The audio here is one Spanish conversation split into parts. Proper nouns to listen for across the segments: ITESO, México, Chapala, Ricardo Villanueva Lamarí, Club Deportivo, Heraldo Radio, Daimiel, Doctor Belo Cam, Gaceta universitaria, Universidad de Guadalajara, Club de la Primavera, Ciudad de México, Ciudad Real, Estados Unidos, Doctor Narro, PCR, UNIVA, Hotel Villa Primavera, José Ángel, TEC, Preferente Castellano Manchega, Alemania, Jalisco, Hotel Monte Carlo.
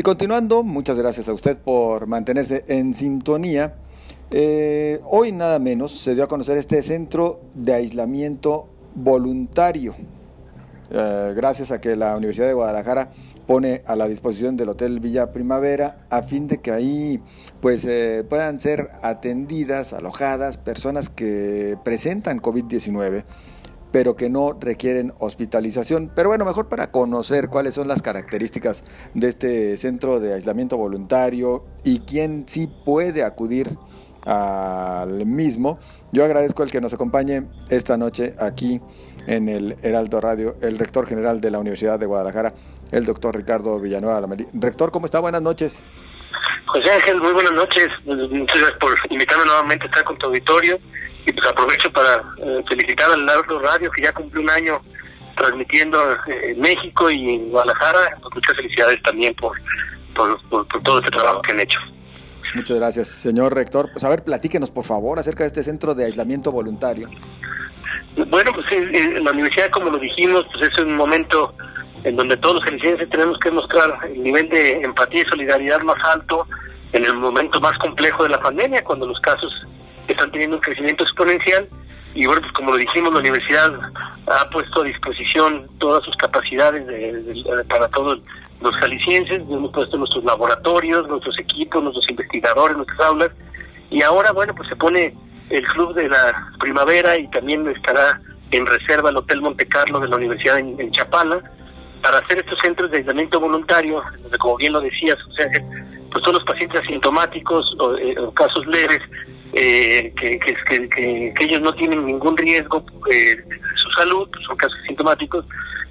Y continuando, muchas gracias a usted por mantenerse en sintonía. Hoy nada menos se dio a conocer este centro de aislamiento voluntario. Gracias a que la Universidad de Guadalajara pone a la disposición del Hotel Villa Primavera a fin de que ahí pues puedan ser atendidas, alojadas personas que presentan COVID-19, pero que no requieren hospitalización. Pero bueno, mejor para conocer cuáles son las características de este centro de aislamiento voluntario y quién sí puede acudir al mismo, yo agradezco el que nos acompañe esta noche aquí en el Heraldo Radio, el rector general de la Universidad de Guadalajara, el doctor Ricardo Villanueva Lamarí. Rector, ¿cómo está? Buenas noches. José Ángel, muy buenas noches. Muchas gracias por invitarme nuevamente a estar con tu auditorio. Y pues aprovecho para felicitar al Heraldo Radio, que ya cumplió un año transmitiendo en México y en Guadalajara. Pues muchas felicidades también por todo este trabajo que han hecho. Muchas gracias, señor rector. Pues a ver, platíquenos por favor acerca de este centro de aislamiento voluntario. Bueno, pues la universidad, como lo dijimos, pues es un momento en donde todos los jaliscienses tenemos que mostrar el nivel de empatía y solidaridad más alto en el momento más complejo de la pandemia, cuando los casos están teniendo un crecimiento exponencial. Y bueno, pues como lo dijimos, la universidad ha puesto a disposición todas sus capacidades para todos los jaliscienses. Hemos puesto nuestros laboratorios, nuestros equipos, nuestros investigadores, nuestras aulas. Y ahora, bueno, pues se pone el Club de la Primavera y también estará en reserva el Hotel Monte Carlo de la Universidad en Chapala para hacer estos centros de aislamiento voluntario, donde, como bien lo decías, o sea, pues todos los pacientes asintomáticos o casos leves que ellos no tienen ningún riesgo de su salud, pues son casos asintomáticos,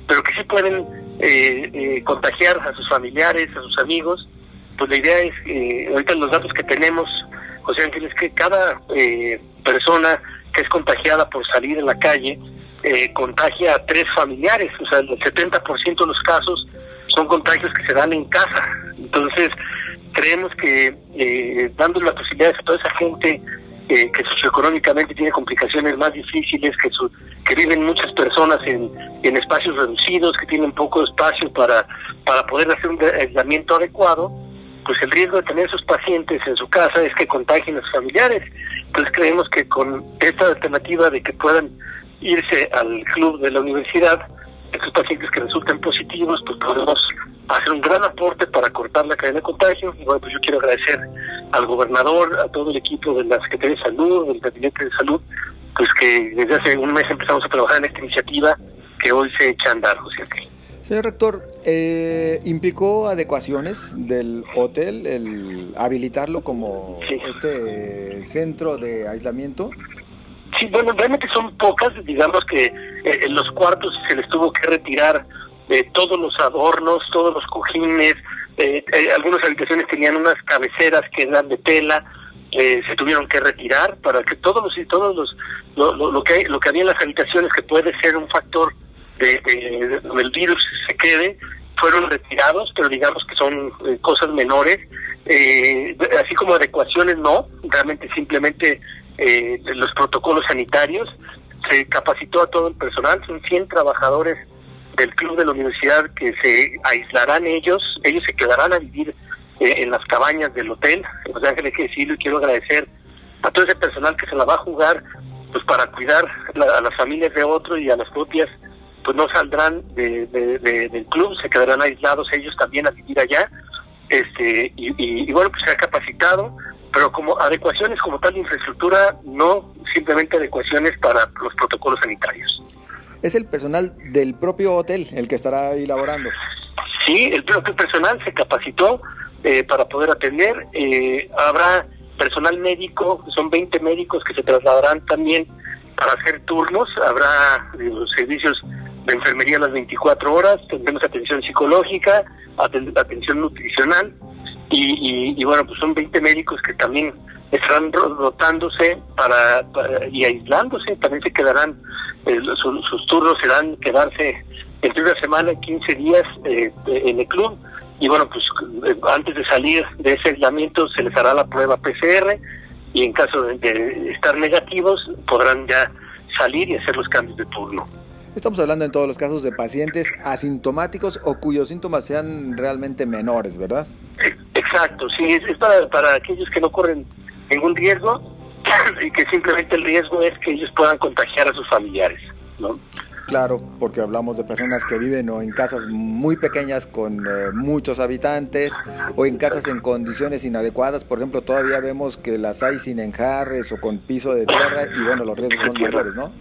pero que sí pueden contagiar a sus familiares, a sus amigos. Pues la idea es, ahorita los datos que tenemos, José Ángel, es que cada persona que es contagiada por salir en la calle contagia a 3 familiares. O sea, el 70% de los casos son contagios que se dan en casa. Entonces, creemos que dándole la posibilidad a toda esa gente que socioeconómicamente tiene complicaciones más difíciles, que viven muchas personas en espacios reducidos, que tienen poco espacio para poder hacer un aislamiento adecuado, pues el riesgo de tener esos pacientes en su casa es que contagien a sus familiares. Entonces creemos que con esta alternativa de que puedan irse al club de la universidad, estos pacientes que resultan positivos, pues podemos hacer un gran aporte para cortar la cadena de contagio. Y bueno, pues yo quiero agradecer al gobernador, a todo el equipo de la Secretaría de Salud, del Gabinete de Salud, pues que desde hace un mes empezamos a trabajar en esta iniciativa que hoy se echa a andar, José Ángel. Señor rector, ¿implicó adecuaciones del hotel el habilitarlo como este centro de aislamiento? Sí, bueno, realmente son pocas. Digamos que en los cuartos se les tuvo que retirar todos los adornos, todos los cojines, algunas habitaciones tenían unas cabeceras que eran de tela, se tuvieron que retirar para que lo que había en las habitaciones, que puede ser un factor del virus, se quede. Fueron retirados, pero digamos que son cosas menores, así como adecuaciones no, realmente simplemente los protocolos sanitarios. Se capacitó a todo el personal, son 100 trabajadores del club de la universidad que se aislarán ellos se quedarán a vivir en las cabañas del hotel. O sea, que hay que decirlo, y quiero agradecer a todo ese personal que se la va a jugar pues para cuidar a las familias de otro y a las propias. Pues no saldrán del club, se quedarán aislados ellos también a vivir allá. Y bueno, pues se ha capacitado, pero como adecuaciones como tal de infraestructura, no, simplemente adecuaciones para los protocolos sanitarios. ¿Es el personal del propio hotel el que estará ahí laborando? Sí, el propio personal se capacitó para poder atender. Habrá personal médico, son 20 médicos que se trasladarán también para hacer turnos. Habrá servicios de enfermería a las 24 horas, tendremos atención psicológica, atención nutricional, y bueno, pues son 20 médicos que también estarán rotándose y aislándose. También se quedarán, sus turnos serán quedarse entre una semana y 15 días en el club. Y bueno, pues antes de salir de ese aislamiento se les hará la prueba PCR, y en caso de estar negativos podrán ya salir y hacer los cambios de turno. Estamos hablando en todos los casos de pacientes asintomáticos o cuyos síntomas sean realmente menores, ¿verdad? Exacto, sí, es para aquellos que no corren ningún riesgo y que simplemente el riesgo es que ellos puedan contagiar a sus familiares, ¿no? Claro, porque hablamos de personas que viven o en casas muy pequeñas con muchos habitantes o en casas en condiciones inadecuadas. Por ejemplo, todavía vemos que las hay sin enjarres o con piso de tierra y bueno, los riesgos son mayores, ¿no?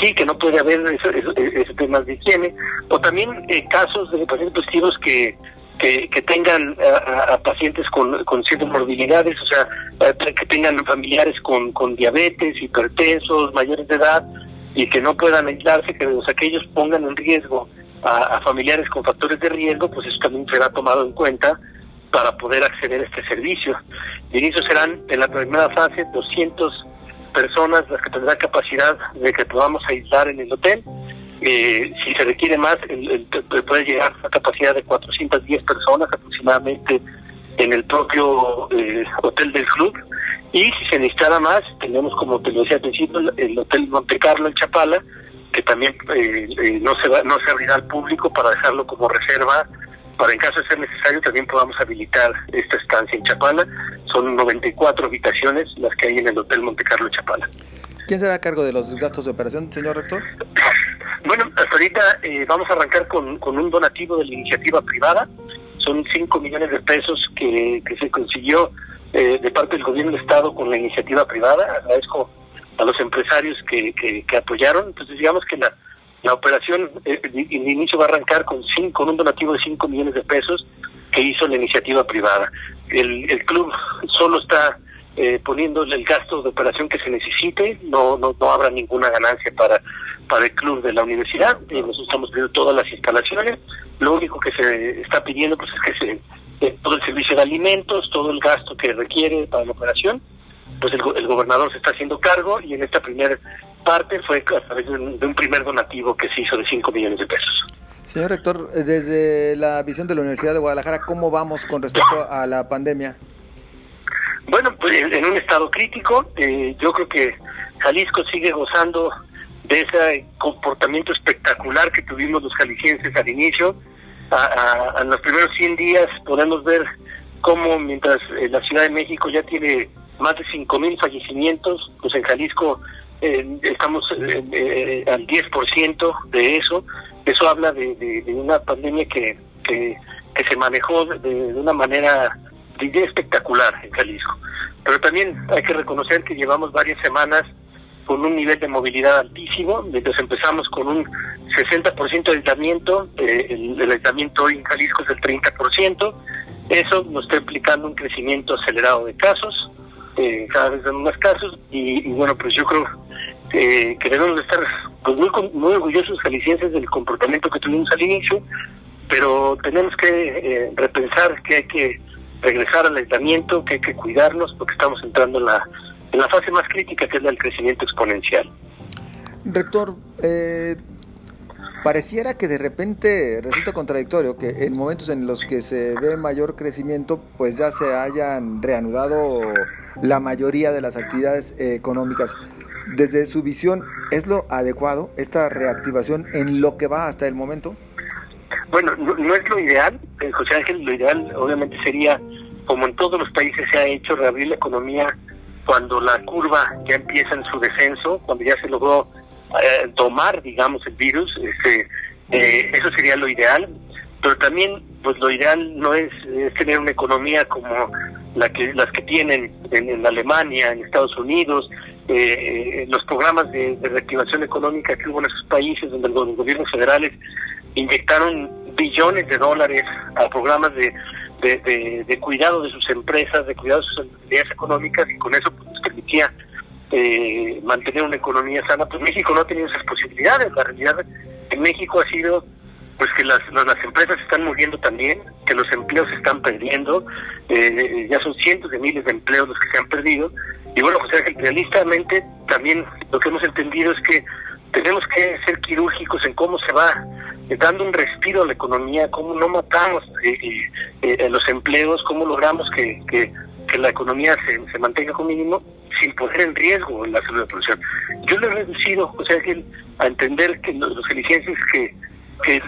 Sí, que no puede haber ese tema de higiene. O también casos de pacientes positivos que tengan a pacientes con ciertas morbilidades, o sea, que tengan familiares con diabetes, hipertensos, mayores de edad, y que no puedan aislarse, que, o sea, que ellos pongan en riesgo a familiares con factores de riesgo, pues eso también será tomado en cuenta para poder acceder a este servicio. De inicio serán, en la primera fase, 200 personas las que tendrán capacidad de que podamos aislar en el hotel. Si se requiere más, puede llegar a capacidad de 410 personas aproximadamente en el propio hotel del club. Y si se necesitara más, tenemos, como te lo decía al principio, el Hotel Monte Carlo en Chapala, que también no se abrirá al público, para dejarlo como reserva, para en caso de ser necesario también podamos habilitar esta estancia en Chapala. Son 94 habitaciones las que hay en el Hotel Monte Carlo en Chapala. ¿Quién será a cargo de los gastos de operación, señor rector? Bueno, hasta ahorita vamos a arrancar con un donativo de la iniciativa privada. Son 5 millones de pesos que se consiguió de parte del gobierno del Estado con la iniciativa privada. Agradezco a los empresarios que apoyaron. Entonces, digamos que la operación en inicio va a arrancar con un donativo de 5 millones de pesos que hizo la iniciativa privada. El club solo está poniendo el gasto de operación que se necesite. No habrá ninguna ganancia para el club de la universidad. Nosotros estamos viendo todas las instalaciones. Lo único que se está pidiendo pues es que todo el servicio de alimentos, todo el gasto que requiere para la operación, pues el gobernador se está haciendo cargo, y en esta primera parte fue a través de un primer donativo que se hizo de 5 millones de pesos. Señor rector, desde la visión de la Universidad de Guadalajara, ¿cómo vamos con respecto a la pandemia? Bueno, pues en un estado crítico. Yo creo que Jalisco sigue gozando de ese comportamiento espectacular que tuvimos los jaliscienses al inicio. En los primeros 100 días podemos ver cómo, mientras la Ciudad de México ya tiene más de 5,000 fallecimientos, pues en Jalisco estamos al 10% de eso. Eso habla de una pandemia que se manejó de una manera espectacular en Jalisco. Pero también hay que reconocer que llevamos varias semanas con un nivel de movilidad altísimo. Mientras empezamos con un 60% de aislamiento, el aislamiento hoy en Jalisco es del 30%, eso nos está implicando un crecimiento acelerado de casos, cada vez son más casos, y bueno, pues yo creo que debemos estar muy orgullosos jaliscienses del comportamiento que tuvimos al inicio, pero tenemos que repensar que hay que regresar al aislamiento, que hay que cuidarnos, porque estamos entrando en la fase más crítica, que es la del crecimiento exponencial. Rector, pareciera que de repente resulta contradictorio que en momentos en los que se ve mayor crecimiento, pues ya se hayan reanudado la mayoría de las actividades económicas. Desde su visión, ¿es lo adecuado esta reactivación en lo que va hasta el momento? Bueno, no es lo ideal, José Ángel. Lo ideal obviamente sería, como en todos los países se ha hecho, reabrir la economía cuando la curva ya empieza en su descenso, cuando ya se logró domar, digamos, el virus. Eso sería lo ideal, pero también pues lo ideal no es tener una economía como las que tienen en Alemania, en Estados Unidos. Los programas de reactivación económica que hubo en esos países, donde los gobiernos federales inyectaron billones de dólares a programas de cuidado de sus empresas, de cuidado de sus actividades económicas, y con eso pues nos permitía mantener una economía sana. Pues México no ha tenido esas posibilidades. La realidad en México ha sido pues que las empresas están muriendo también, que los empleos se están perdiendo. Ya son cientos de miles de empleos los que se han perdido. Y bueno, José Ángel, realistamente también lo que hemos entendido es que tenemos que ser quirúrgicos en cómo se va dando un respiro a la economía, cómo no matamos los empleos, cómo logramos que que la economía se mantenga con mínimo sin poner en riesgo la salud de la población. Yo le he reducido, José Ángel, a entender que los eligencias que se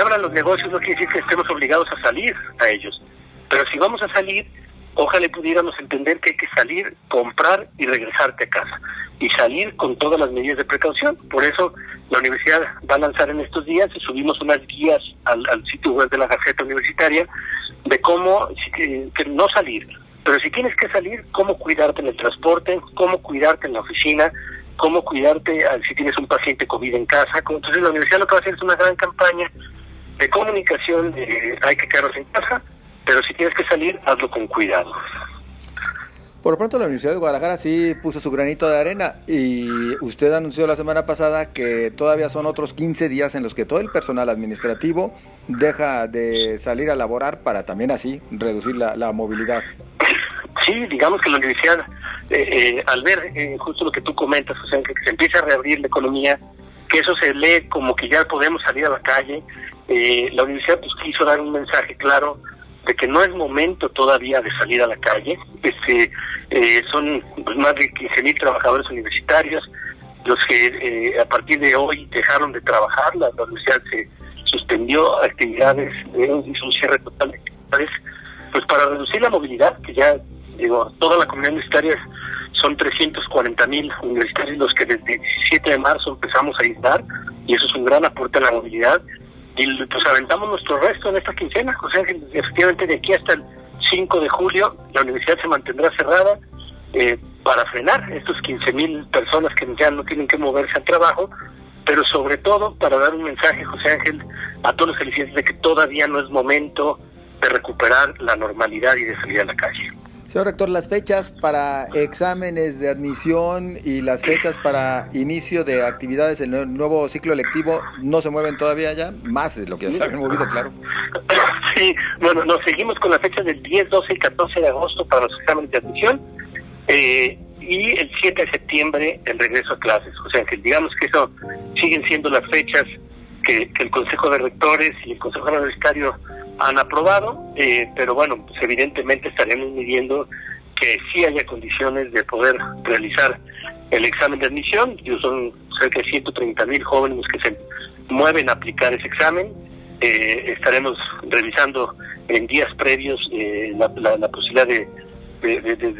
abran los negocios no quiere decir que estemos obligados a salir a ellos. Pero si vamos a salir, ojalá pudiéramos entender que hay que salir, comprar y regresarte a casa. Y salir con todas las medidas de precaución. Por eso la universidad va a lanzar en estos días, subimos unas guías al sitio web de la Gaceta Universitaria de cómo que no salir. Pero si tienes que salir, cómo cuidarte en el transporte, cómo cuidarte en la oficina, cómo cuidarte si tienes un paciente COVID en casa. Entonces la universidad lo que va a hacer es una gran campaña de comunicación de hay que quedarnos en casa, pero si tienes que salir, hazlo con cuidado. Por lo pronto la Universidad de Guadalajara sí puso su granito de arena y usted anunció la semana pasada que todavía son otros 15 días en los que todo el personal administrativo deja de salir a laborar para también así reducir la movilidad. Sí, digamos que la universidad, al ver justo lo que tú comentas, o sea, que se empieza a reabrir la economía, que eso se lee como que ya podemos salir a la calle, la universidad pues quiso dar un mensaje claro de que no es momento todavía de salir a la calle. Son más de 15,000 trabajadores universitarios los que a partir de hoy dejaron de trabajar. La universidad se suspendió actividades, hizo un cierre total de actividades, pues para reducir la movilidad, que ya digo, toda la comunidad universitaria son 340,000 universitarios los que desde el 17 de marzo empezamos a aislar, y eso es un gran aporte a la movilidad. Y pues aventamos nuestro resto en esta quincena, o sea, que efectivamente de aquí hasta el 5 de julio la universidad se mantendrá cerrada para frenar estos 15,000 personas que ya no tienen que moverse al trabajo, pero sobre todo para dar un mensaje, José Ángel, a todos los jaliscienses de que todavía no es momento de recuperar la normalidad y de salir a la calle. Señor rector, las fechas para exámenes de admisión y las fechas para inicio de actividades en el nuevo ciclo lectivo no se mueven todavía ya, más de lo que ya se habían movido, claro. Sí, bueno, nos seguimos con las fechas del 10, 12 y 14 de agosto para los exámenes de admisión y el 7 de septiembre el regreso a clases. O sea, que digamos que eso siguen siendo las fechas que el Consejo de Rectores y el Consejo Universitario han aprobado, pero bueno, pues evidentemente estaremos midiendo que sí haya condiciones de poder realizar el examen de admisión. Son cerca de 130,000 jóvenes los que se mueven a aplicar ese examen. Estaremos revisando en días previos la posibilidad de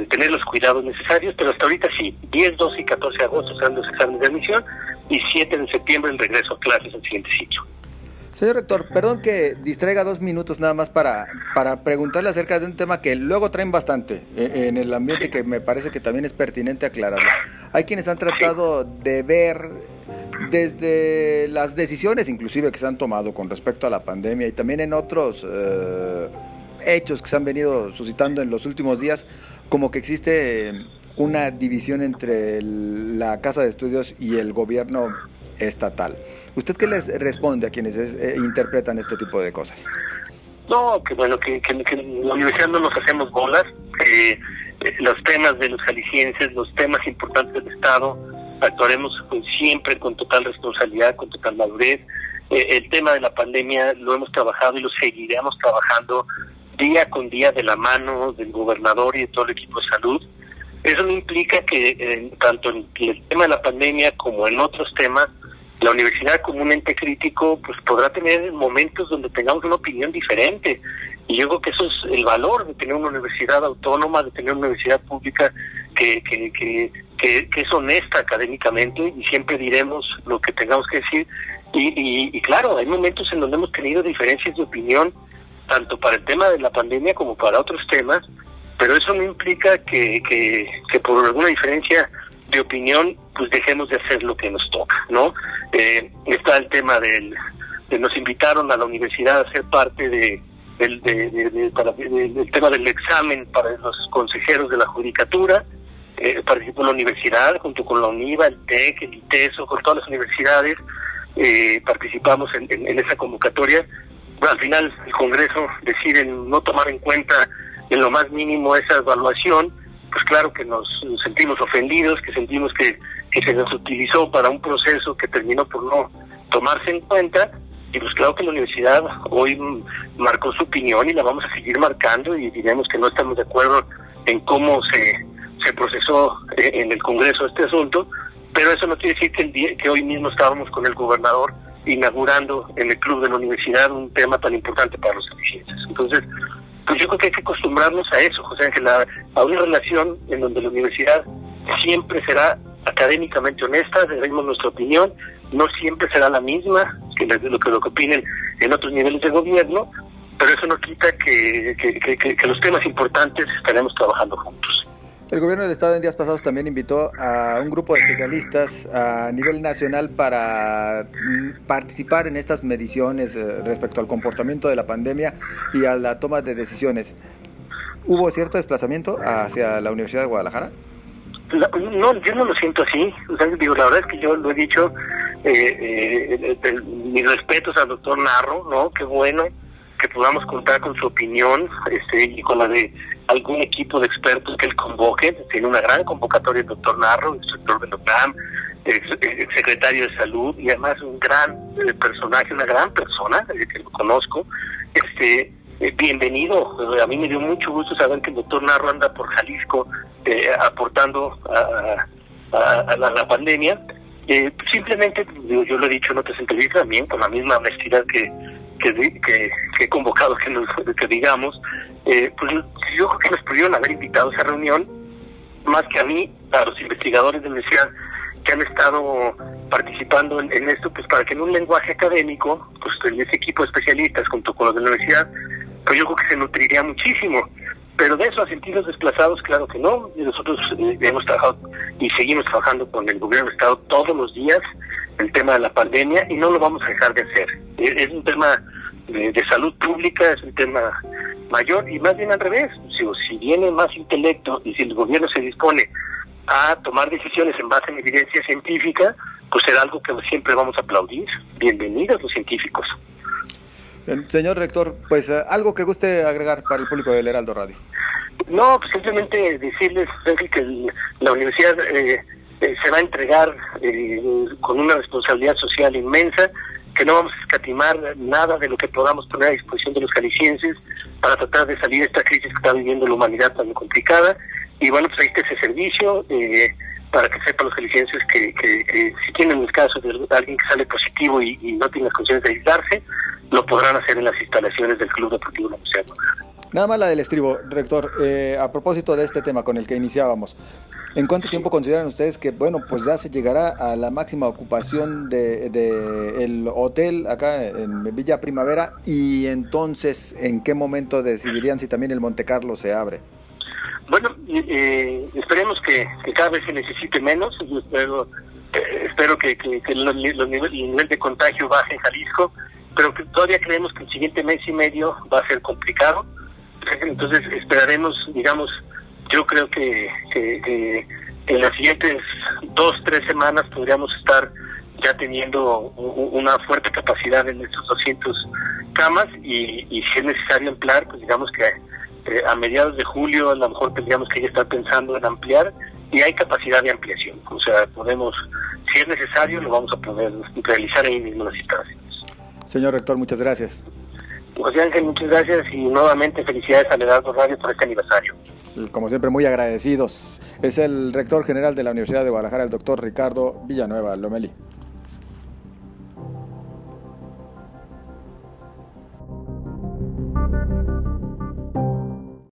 tener los cuidados necesarios, pero hasta ahorita sí, 10, 12 y 14 de agosto serán los exámenes de admisión y 7 de septiembre el regreso a clases al siguiente ciclo. Señor rector, perdón que distraiga 2 minutos nada más para preguntarle acerca de un tema que luego traen bastante en el ambiente, que me parece que también es pertinente aclararlo. Hay quienes han tratado de ver desde las decisiones inclusive que se han tomado con respecto a la pandemia y también en otros hechos que se han venido suscitando en los últimos días, como que existe una división entre la Casa de Estudios y el gobierno estatal. ¿Usted qué les responde a quienes interpretan este tipo de cosas? No, que bueno, que la universidad no nos hacemos bolas. Los temas de los jaliscienses, los temas importantes del Estado, actuaremos siempre con total responsabilidad, con total madurez. El tema de la pandemia lo hemos trabajado y lo seguiremos trabajando día con día de la mano del gobernador y de todo el equipo de salud. Eso no implica que tanto en el tema de la pandemia como en otros temas, la universidad como un ente crítico pues podrá tener momentos donde tengamos una opinión diferente, y yo creo que eso es el valor de tener una universidad autónoma, de tener una universidad pública que es honesta académicamente, y siempre diremos lo que tengamos que decir, y claro, hay momentos en donde hemos tenido diferencias de opinión tanto para el tema de la pandemia como para otros temas, pero eso no implica que por alguna diferencia de opinión pues dejemos de hacer lo que nos toca, ¿no? Está el tema de nos invitaron a la universidad a ser parte del tema del examen para los consejeros de la judicatura. Participó la universidad junto con la UNIVA, el TEC, el ITESO, con todas las universidades. Participamos en esa convocatoria. Bueno, al final el Congreso decide no tomar en cuenta en lo más mínimo esa evaluación. Pues claro que nos sentimos ofendidos, que sentimos que se nos utilizó para un proceso que terminó por no tomarse en cuenta, y pues claro que la universidad hoy marcó su opinión y la vamos a seguir marcando, y diremos que no estamos de acuerdo en cómo se procesó en el Congreso este asunto, pero eso no quiere decir que el día que hoy mismo estábamos con el gobernador inaugurando en el club de la universidad un tema tan importante para los eficientes. Entonces, pues yo creo que hay que acostumbrarnos a eso, José Ángel, a una relación en donde la universidad siempre será académicamente honesta, daremos nuestra opinión, no siempre será la misma que lo que opinen en otros niveles de gobierno, pero eso no quita que los temas importantes estaremos trabajando juntos. El gobierno del estado en días pasados también invitó a un grupo de especialistas a nivel nacional para participar en estas mediciones respecto al comportamiento de la pandemia y a la toma de decisiones. ¿Hubo cierto desplazamiento hacia la Universidad de Guadalajara? No, yo no lo siento así. O sea, digo, la verdad es que yo lo he dicho, mis respetos al doctor Narro, ¿no? Qué bueno que podamos contar con su opinión y con la de algún equipo de expertos que él convoque. Tiene una gran convocatoria el doctor Narro, el doctor Belo Cam, el secretario de Salud, y además un gran personaje, una gran persona que lo conozco. Bienvenido. A mí me dio mucho gusto saber que el doctor Narro anda por Jalisco aportando a la pandemia. Simplemente, yo lo he dicho en otras entrevistas también, con la misma honestidad que he convocado que digamos, pues yo creo que nos pudieron haber invitado a esa reunión, más que a mí, a los investigadores de la universidad que han estado participando en esto, pues para que en un lenguaje académico, pues en ese equipo de especialistas junto con los de la universidad, pues yo creo que se nutriría muchísimo. Pero de eso, a sentidos desplazados, claro que no. Nosotros hemos trabajado y seguimos trabajando con el gobierno del estado todos los días el tema de la pandemia, y no lo vamos a dejar de hacer. Es un tema de salud pública, es un tema mayor, y más bien al revés. Si viene más intelecto y si el gobierno se dispone a tomar decisiones en base en evidencia científica, pues será algo que siempre vamos a aplaudir. Bienvenidos los científicos. Señor rector, pues algo que guste agregar para el público del Heraldo Radio. No, pues simplemente decirles, Ángel, que la universidad se va a entregar con una responsabilidad social inmensa, que no vamos a escatimar nada de lo que podamos poner a disposición de los jaliscienses para tratar de salir de esta crisis que está viviendo la humanidad tan complicada. Y bueno, pues ahí está ese servicio para que sepan los jaliscienses que si tienen el caso de alguien que sale positivo y no tiene las condiciones de aislarse, lo podrán hacer en las instalaciones del Club Deportivo de la Universidad de Guadalajara. Nada más la del estribo, rector, a propósito de este tema con el que iniciábamos, ¿en cuánto tiempo consideran ustedes que, bueno, pues ya se llegará a la máxima ocupación del hotel acá en Villa Primavera? Y entonces, ¿en qué momento decidirían si también el Monte Carlo se abre? Bueno, esperemos que cada vez se necesite menos. Yo espero que el nivel de contagio baje en Jalisco, pero que todavía creemos que el siguiente mes y medio va a ser complicado. Entonces esperaremos, digamos, yo creo que en las siguientes 2-3 semanas podríamos estar ya teniendo una fuerte capacidad en estos 200 camas, y si es necesario ampliar, pues digamos que a mediados de julio a lo mejor tendríamos que ya estar pensando en ampliar, y hay capacidad de ampliación. O sea, podemos, si es necesario, lo vamos a poder realizar ahí mismo las instalaciones. Señor rector, muchas gracias. José Ángel, muchas gracias, y nuevamente felicidades al Heraldo Radio por este aniversario. Como siempre, muy agradecidos. Es el rector general de la Universidad de Guadalajara, el doctor Ricardo Villanueva Lamarí.